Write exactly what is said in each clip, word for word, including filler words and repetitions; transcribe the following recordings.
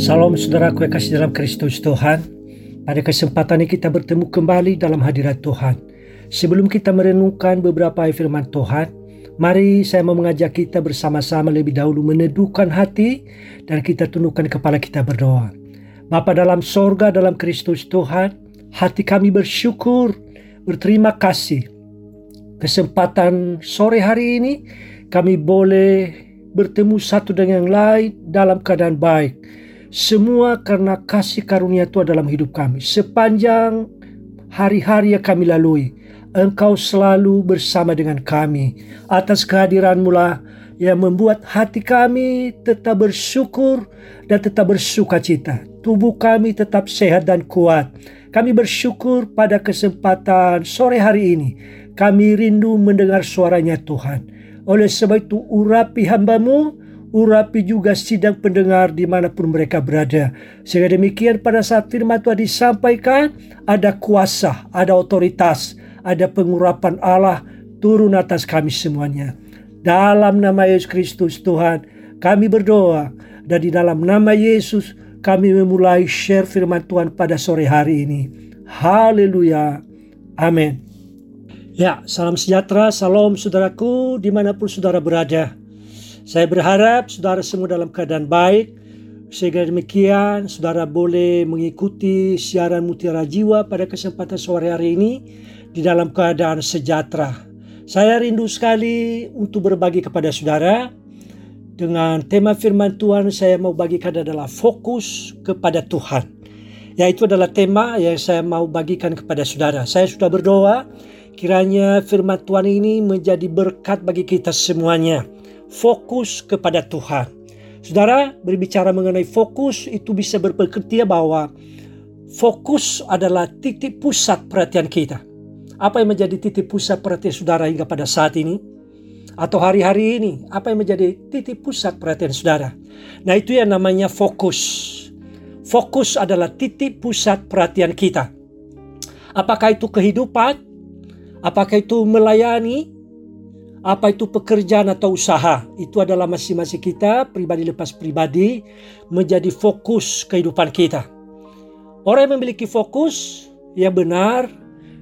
Salam saudaraku yang kasih dalam Kristus Tuhan. Pada kesempatan ini kita bertemu kembali dalam hadirat Tuhan. Sebelum kita merenungkan beberapa firman Tuhan, mari saya mau mengajak kita bersama-sama lebih dahulu meneduhkan hati dan kita tundukkan kepala kita berdoa. Bapa dalam sorga dalam Kristus Tuhan, hati kami bersyukur, berterima kasih. Kesempatan sore hari ini kami boleh bertemu satu dengan yang lain dalam keadaan baik. Semua karena kasih karunia Tuhan dalam hidup kami. Sepanjang hari-hari yang kami lalui, Engkau selalu bersama dengan kami. Atas kehadiran-Mu lah yang membuat hati kami tetap bersyukur dan tetap bersukacita. Tubuh kami tetap sehat dan kuat. Kami bersyukur pada kesempatan sore hari ini. Kami rindu mendengar suaranya Tuhan. Oleh sebab itu urapi hamba-Mu, urapi juga sidang pendengar dimanapun mereka berada. Sehingga demikian pada saat firman Tuhan disampaikan, ada kuasa, ada otoritas, ada pengurapan Allah turun atas kami semuanya. Dalam nama Yesus Kristus Tuhan kami berdoa. Dan di dalam nama Yesus kami memulai share firman Tuhan pada sore hari ini. Haleluya. Amin. Ya, salam sejahtera, salam saudaraku dimanapun saudara berada. Saya berharap saudara semua dalam keadaan baik. Sehingga demikian saudara boleh mengikuti siaran Mutiara Jiwa pada kesempatan sore hari ini di dalam keadaan sejahtera. Saya rindu sekali untuk berbagi kepada saudara. Dengan tema firman Tuhan saya mau bagikan adalah fokus kepada Tuhan. Yaitu adalah tema yang saya mau bagikan kepada saudara. Saya sudah berdoa kiranya firman Tuhan ini menjadi berkat bagi kita semuanya. Fokus kepada Tuhan. Saudara, berbicara mengenai fokus itu bisa berpengertian bahwa fokus adalah titik pusat perhatian kita. Apa yang menjadi titik pusat perhatian saudara hingga pada saat ini? Atau hari-hari ini, apa yang menjadi titik pusat perhatian saudara? Nah, itu yang namanya fokus. Fokus adalah titik pusat perhatian kita. Apakah itu kehidupan? Apakah itu melayani? Apa itu pekerjaan atau usaha? Itu adalah masing-masing kita, pribadi lepas pribadi, menjadi fokus kehidupan kita. Orang yang memiliki fokus yang benar,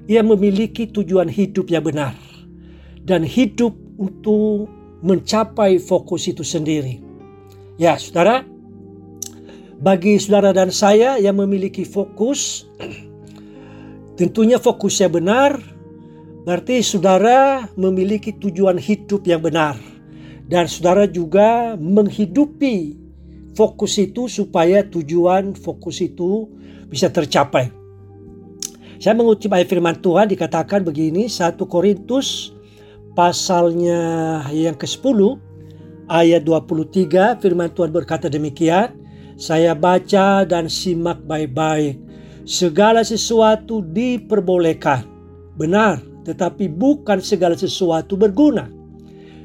ia memiliki tujuan hidup yang benar. Dan hidup untuk mencapai fokus itu sendiri. Ya, saudara, bagi saudara dan saya yang memiliki fokus, tentunya fokus yang benar, berarti saudara memiliki tujuan hidup yang benar. Dan saudara juga menghidupi fokus itu supaya tujuan fokus itu bisa tercapai. Saya mengutip ayat firman Tuhan dikatakan begini, satu Korintus pasalnya yang kesepuluh ayat dua puluh tiga firman Tuhan berkata demikian. Saya baca dan simak baik-baik. Segala sesuatu diperbolehkan. Benar. Tetapi bukan segala sesuatu berguna.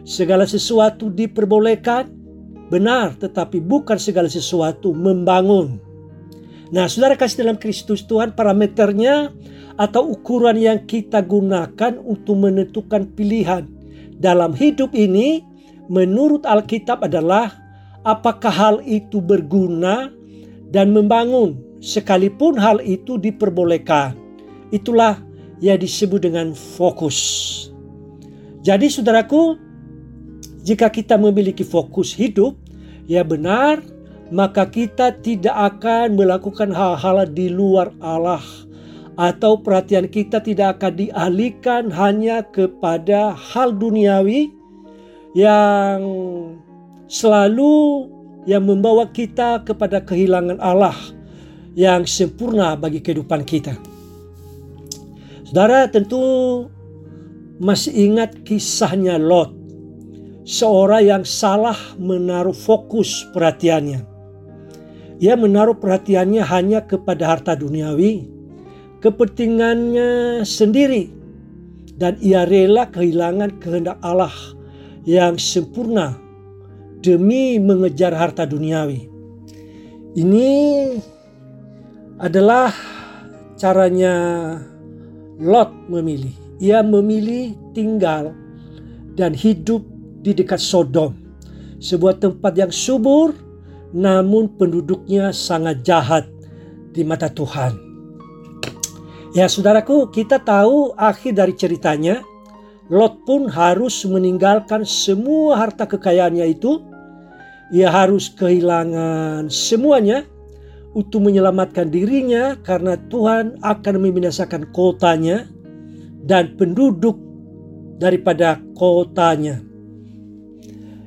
Segala sesuatu diperbolehkan, benar, tetapi bukan segala sesuatu membangun. Nah, saudara kasih dalam Kristus Tuhan, parameternya atau ukuran yang kita gunakan untuk menentukan pilihan dalam hidup ini menurut Alkitab adalah apakah hal itu berguna dan membangun sekalipun hal itu diperbolehkan. Itulah yang disebut dengan fokus. Jadi saudaraku, jika kita memiliki fokus hidup yang benar, maka kita tidak akan melakukan hal-hal di luar Allah, atau perhatian kita tidak akan dialihkan hanya kepada hal duniawi yang selalu yang membawa kita kepada kehilangan Allah yang sempurna bagi kehidupan kita. Saudara tentu masih ingat kisahnya Lot, seorang yang salah menaruh fokus perhatiannya. Ia menaruh perhatiannya hanya kepada harta duniawi, kepentingannya sendiri, dan ia rela kehilangan kehendak Allah yang sempurna demi mengejar harta duniawi. Ini adalah caranya Lot memilih. Ia memilih tinggal dan hidup di dekat Sodom, sebuah tempat yang subur namun penduduknya sangat jahat di mata Tuhan. Ya saudaraku, kita tahu akhir dari ceritanya, Lot pun harus meninggalkan semua harta kekayaannya itu. Ia harus kehilangan semuanya untuk menyelamatkan dirinya, karena Tuhan akan membinasakan kotanya dan penduduk daripada kotanya.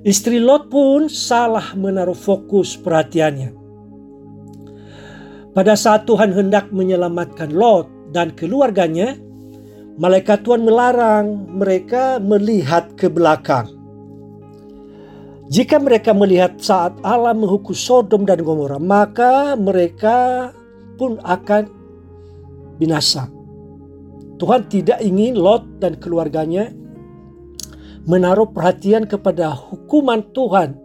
Istri Lot pun salah menaruh fokus perhatiannya. Pada saat Tuhan hendak menyelamatkan Lot dan keluarganya, malaikat Tuhan melarang mereka melihat ke belakang. Jika mereka melihat saat Allah menghukum Sodom dan Gomora, maka mereka pun akan binasa. Tuhan tidak ingin Lot dan keluarganya menaruh perhatian kepada hukuman Tuhan,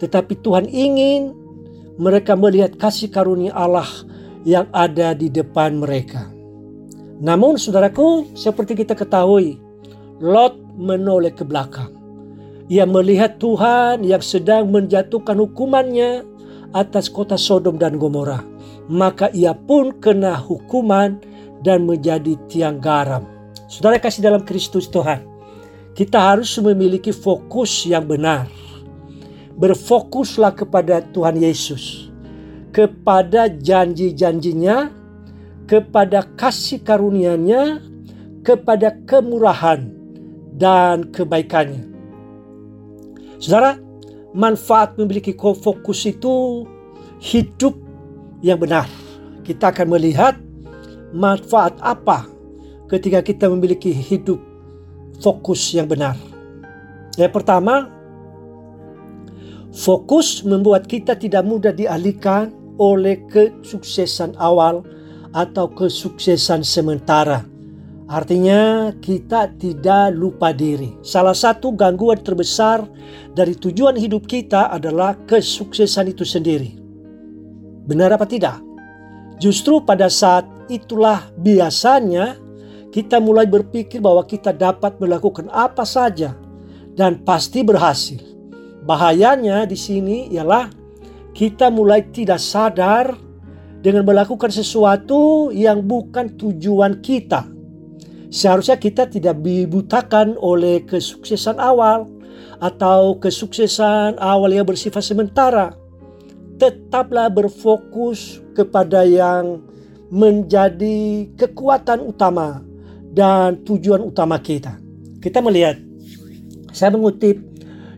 tetapi Tuhan ingin mereka melihat kasih karunia Allah yang ada di depan mereka. Namun saudaraku, seperti kita ketahui, Lot menoleh ke belakang. Ia melihat Tuhan yang sedang menjatuhkan hukumannya atas kota Sodom dan Gomora. Maka ia pun kena hukuman dan menjadi tiang garam. Saudara kasih dalam Kristus Tuhan, kita harus memiliki fokus yang benar. Berfokuslah kepada Tuhan Yesus, kepada janji-janjinya, kepada kasih karunia-Nya, kepada kemurahan dan kebaikannya. Saudara, manfaat memiliki fokus itu hidup yang benar. Kita akan melihat manfaat apa ketika kita memiliki hidup fokus yang benar. Yang pertama, fokus membuat kita tidak mudah dialihkan oleh kesuksesan awal atau kesuksesan sementara. Artinya kita tidak lupa diri. Salah satu gangguan terbesar dari tujuan hidup kita adalah kesuksesan itu sendiri. Benar apa tidak? Justru pada saat itulah biasanya kita mulai berpikir bahwa kita dapat melakukan apa saja dan pasti berhasil. Bahayanya di sini ialah kita mulai tidak sadar dengan melakukan sesuatu yang bukan tujuan kita. Seharusnya kita tidak dibutakan oleh kesuksesan awal atau kesuksesan awal yang bersifat sementara. Tetaplah berfokus kepada yang menjadi kekuatan utama dan tujuan utama kita. Kita melihat, saya mengutip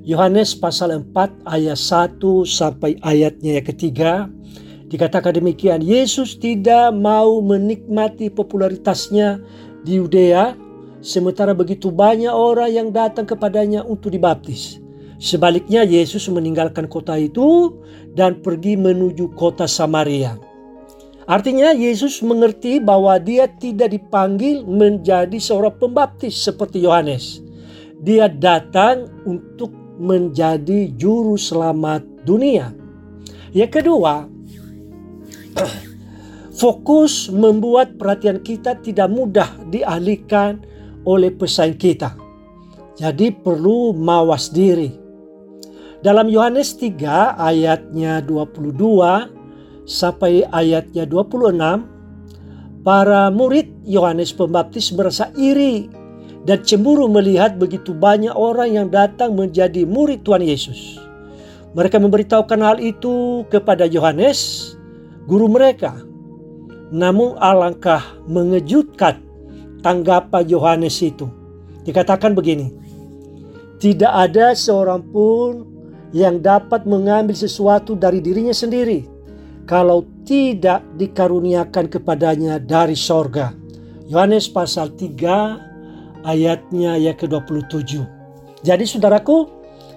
Yohanes pasal empat ayat satu sampai ayatnya yang ketiga. Dikatakan demikian, Yesus tidak mau menikmati popularitasnya di Yudea, sementara begitu banyak orang yang datang kepadanya untuk dibaptis. Sebaliknya, Yesus meninggalkan kota itu dan pergi menuju kota Samaria. Artinya, Yesus mengerti bahwa dia tidak dipanggil menjadi seorang pembaptis seperti Yohanes. Dia datang untuk menjadi juru selamat dunia. Yang kedua, fokus membuat perhatian kita tidak mudah dialihkan oleh pesaing kita. Jadi perlu mawas diri. Dalam Yohanes tiga ayatnya dua puluh dua sampai ayatnya dua puluh enam, para murid Yohanes Pembaptis merasa iri dan cemburu melihat begitu banyak orang yang datang menjadi murid Tuhan Yesus. Mereka memberitahukan hal itu kepada Yohanes, guru mereka. Namun alangkah mengejutkan tanggapan Yohanes itu. Dikatakan begini, tidak ada seorang pun yang dapat mengambil sesuatu dari dirinya sendiri kalau tidak dikaruniakan kepadanya dari sorga. Yohanes pasal tiga ayatnya yang ke dua puluh tujuh. Jadi saudaraku,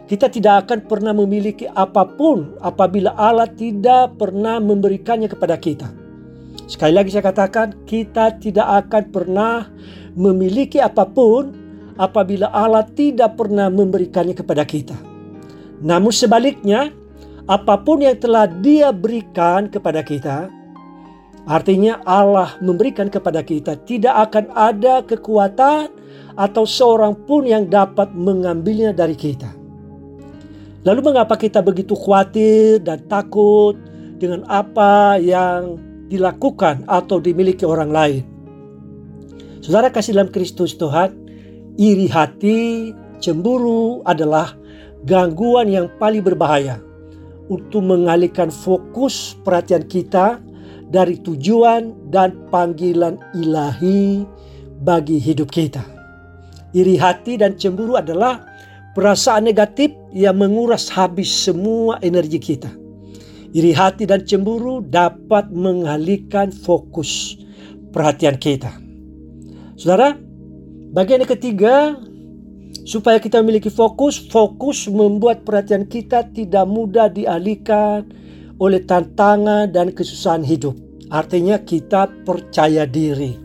kita tidak akan pernah memiliki apapun apabila Allah tidak pernah memberikannya kepada kita. Sekali lagi saya katakan, kita tidak akan pernah memiliki apapun apabila Allah tidak pernah memberikannya kepada kita. Namun sebaliknya, apapun yang telah Dia berikan kepada kita, artinya Allah memberikan kepada kita, tidak akan ada kekuatan atau seorang pun yang dapat mengambilnya dari kita. Lalu mengapa kita begitu khawatir dan takut dengan apa yang dilakukan atau dimiliki orang lain? Saudara kasih dalam Kristus Tuhan, iri hati, cemburu adalah gangguan yang paling berbahaya untuk mengalihkan fokus perhatian kita dari tujuan dan panggilan ilahi bagi hidup kita. Iri hati dan cemburu adalah perasaan negatif yang menguras habis semua energi kita. Iri hati dan cemburu dapat mengalihkan fokus perhatian kita. Saudara, bagian yang ketiga, supaya kita memiliki fokus, fokus membuat perhatian kita tidak mudah dialihkan oleh tantangan dan kesusahan hidup. Artinya kita percaya diri.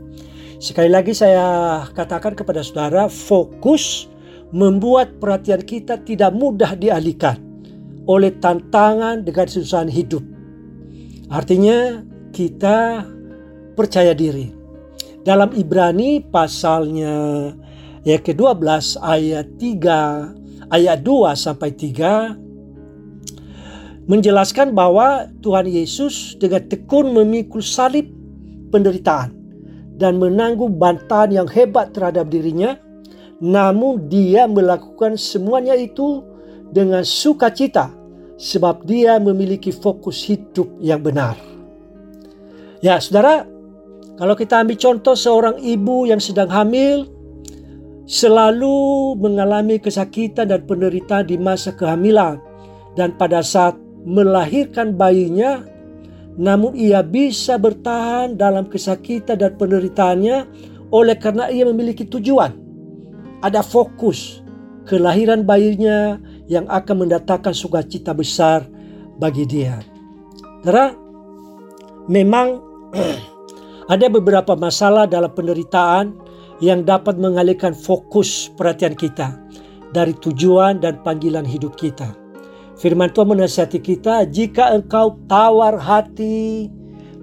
Sekali lagi saya katakan kepada saudara, fokus membuat perhatian kita tidak mudah dialihkan oleh tantangan dengan kesusahan hidup. Artinya kita percaya diri. Dalam Ibrani pasalnya yang kedua belas ayat tiga, ayat dua sampai tiga menjelaskan bahwa Tuhan Yesus dengan tekun memikul salib penderitaan dan menanggung bantahan yang hebat terhadap dirinya. Namun dia melakukan semuanya itu dengan sukacita sebab dia memiliki fokus hidup yang benar. Ya saudara, kalau kita ambil contoh seorang ibu yang sedang hamil selalu mengalami kesakitan dan penderitaan di masa kehamilan dan pada saat melahirkan bayinya, namun ia bisa bertahan dalam kesakitan dan penderitaannya oleh karena ia memiliki tujuan. Ada fokus kelahiran bayinya yang akan mendatangkan sukacita besar bagi dia. Saudara, memang ada beberapa masalah dalam penderitaan yang dapat mengalihkan fokus perhatian kita dari tujuan dan panggilan hidup kita. Firman Tuhan menasihati kita, jika engkau tawar hati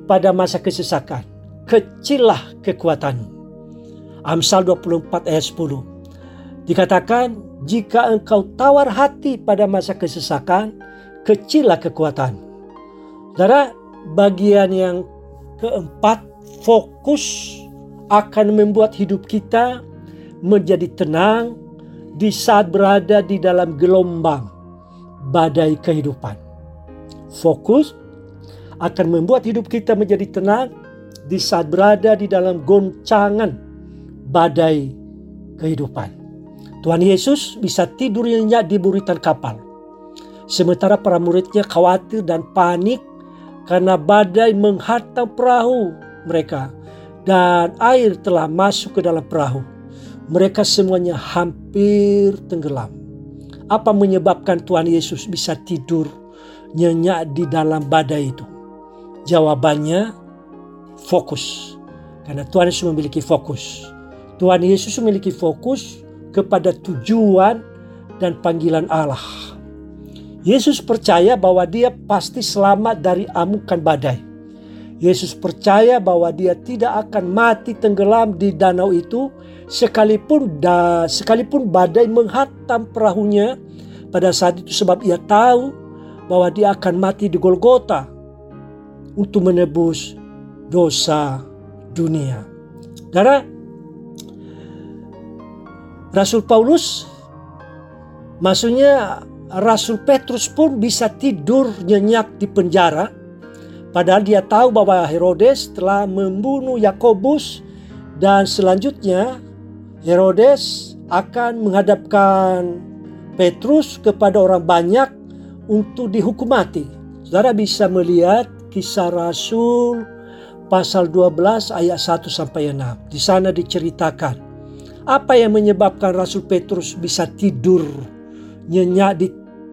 pada masa kesesakan, kecillah kekuatanmu. Amsal dua puluh empat ayat sepuluh. Dikatakan, jika engkau tawar hati pada masa kesesakan, kecillah kekuatan. Saudara, bagian yang keempat, fokus akan membuat hidup kita menjadi tenang di saat berada di dalam gelombang badai kehidupan. Fokus akan membuat hidup kita menjadi tenang di saat berada di dalam goncangan badai kehidupan. Tuhan Yesus bisa tidur nyenyak di buritan kapal, sementara para muridnya khawatir dan panik karena badai menghantam perahu mereka dan air telah masuk ke dalam perahu. Mereka semuanya hampir tenggelam. Apa menyebabkan Tuhan Yesus bisa tidur nyenyak di dalam badai itu? Jawabannya fokus. Karena Tuhan Yesus memiliki fokus. Tuhan Yesus memiliki fokus kepada tujuan dan panggilan Allah. Yesus percaya bahwa dia pasti selamat dari amukan badai. Yesus percaya bahwa dia tidak akan mati tenggelam di danau itu sekalipun da, sekalipun badai menghantam perahunya pada saat itu, sebab ia tahu bahwa dia akan mati di Golgota untuk menebus dosa dunia. Karena Rasul Paulus, maksudnya Rasul Petrus pun bisa tidur nyenyak di penjara, padahal dia tahu bahwa Herodes telah membunuh Yakobus dan selanjutnya Herodes akan menghadapkan Petrus kepada orang banyak untuk dihukum mati. Saudara bisa melihat kisah Rasul pasal dua belas ayat satu sampai enam. Di sana diceritakan apa yang menyebabkan Rasul Petrus bisa tidur nyenyak di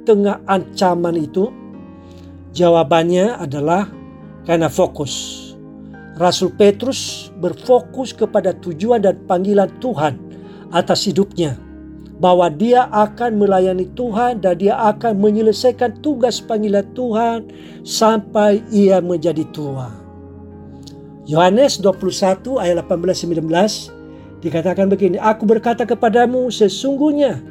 tengah ancaman itu? Jawabannya adalah karena fokus. Rasul Petrus berfokus kepada tujuan dan panggilan Tuhan atas hidupnya, bahwa dia akan melayani Tuhan dan dia akan menyelesaikan tugas panggilan Tuhan sampai ia menjadi tua. Yohanes dua puluh satu ayat delapan belas sampai sembilan belas dikatakan begini, aku berkata kepadamu sesungguhnya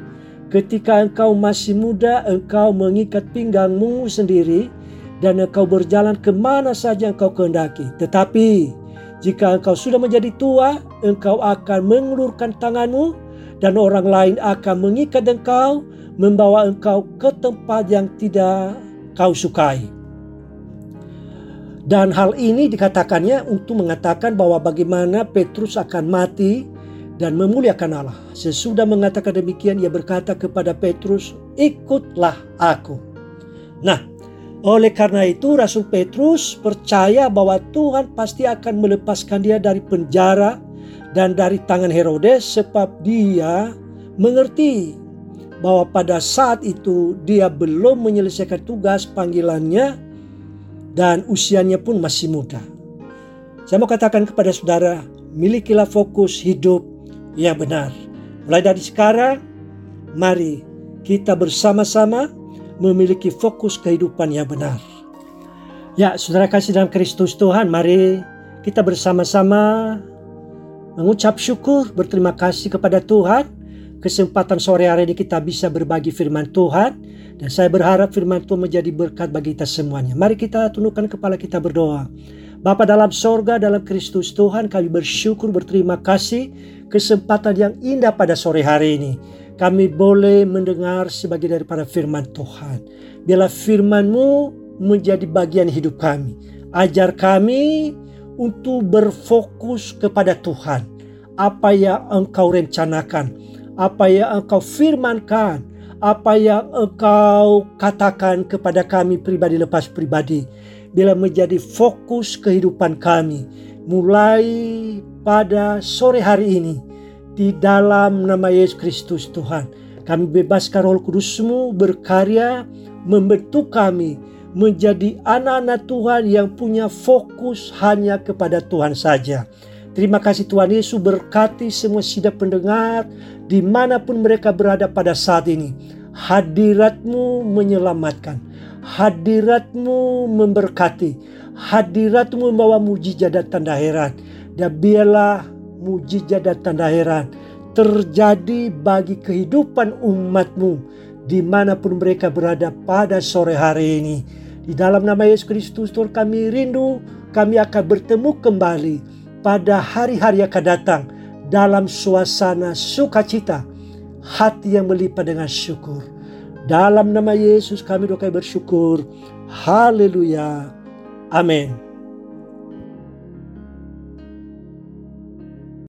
Ketika engkau masih muda, engkau mengikat pinggangmu sendiri dan engkau berjalan kemana saja engkau kehendaki. Tetapi jika engkau sudah menjadi tua, engkau akan mengulurkan tanganmu dan orang lain akan mengikat engkau, membawa engkau ke tempat yang tidak kau sukai. Dan hal ini dikatakannya untuk mengatakan bahwa bagaimana Petrus akan mati dan memuliakan Allah. Sesudah mengatakan demikian, ia berkata kepada Petrus, ikutlah aku. Nah, oleh karena itu Rasul Petrus percaya bahwa Tuhan pasti akan melepaskan dia dari penjara dan dari tangan Herodes, sebab dia mengerti bahwa pada saat itu dia belum menyelesaikan tugas panggilannya dan usianya pun masih muda. Saya mau katakan kepada saudara, milikilah fokus hidup yang benar. Mulai dari sekarang, mari kita bersama-sama memiliki fokus kehidupan yang benar. Ya, saudara kasih dalam Kristus Tuhan, mari kita bersama-sama mengucap syukur, berterima kasih kepada Tuhan. Kesempatan sore hari ini kita bisa berbagi firman Tuhan, dan saya berharap firman Tuhan menjadi berkat bagi kita semuanya. Mari kita tundukkan kepala kita berdoa. Bapa dalam sorga, dalam Kristus Tuhan, kami bersyukur, berterima kasih kesempatan yang indah pada sore hari ini. Kami boleh mendengar sebagian daripada firman Tuhan. Biarlah firman-Mu menjadi bagian hidup kami. Ajar kami untuk berfokus kepada Tuhan. Apa yang Engkau rencanakan, apa yang Engkau firmankan, apa yang Engkau katakan kepada kami pribadi lepas pribadi. Bila menjadi fokus kehidupan kami mulai pada sore hari ini, di dalam nama Yesus Kristus Tuhan, kami bebaskan Roh Kudus-Mu berkarya membentuk kami menjadi anak-anak Tuhan yang punya fokus hanya kepada Tuhan saja. Terima kasih Tuhan Yesus, berkati semua sidap pendengar dimanapun mereka berada pada saat ini. Hadirat-Mu menyelamatkan, hadirat-Mu memberkati, hadirat-Mu membawa mujizat dan tanda heran. Dan biarlah mujizat dan tanda heran terjadi bagi kehidupan umat-Mu dimanapun mereka berada pada sore hari ini. Di dalam nama Yesus Kristus Tuhan, kami rindu kami akan bertemu kembali pada hari-hari yang akan datang dalam suasana sukacita, hati yang melimpah dengan syukur. Dalam nama Yesus kami doa bersyukur. Haleluya. Amin.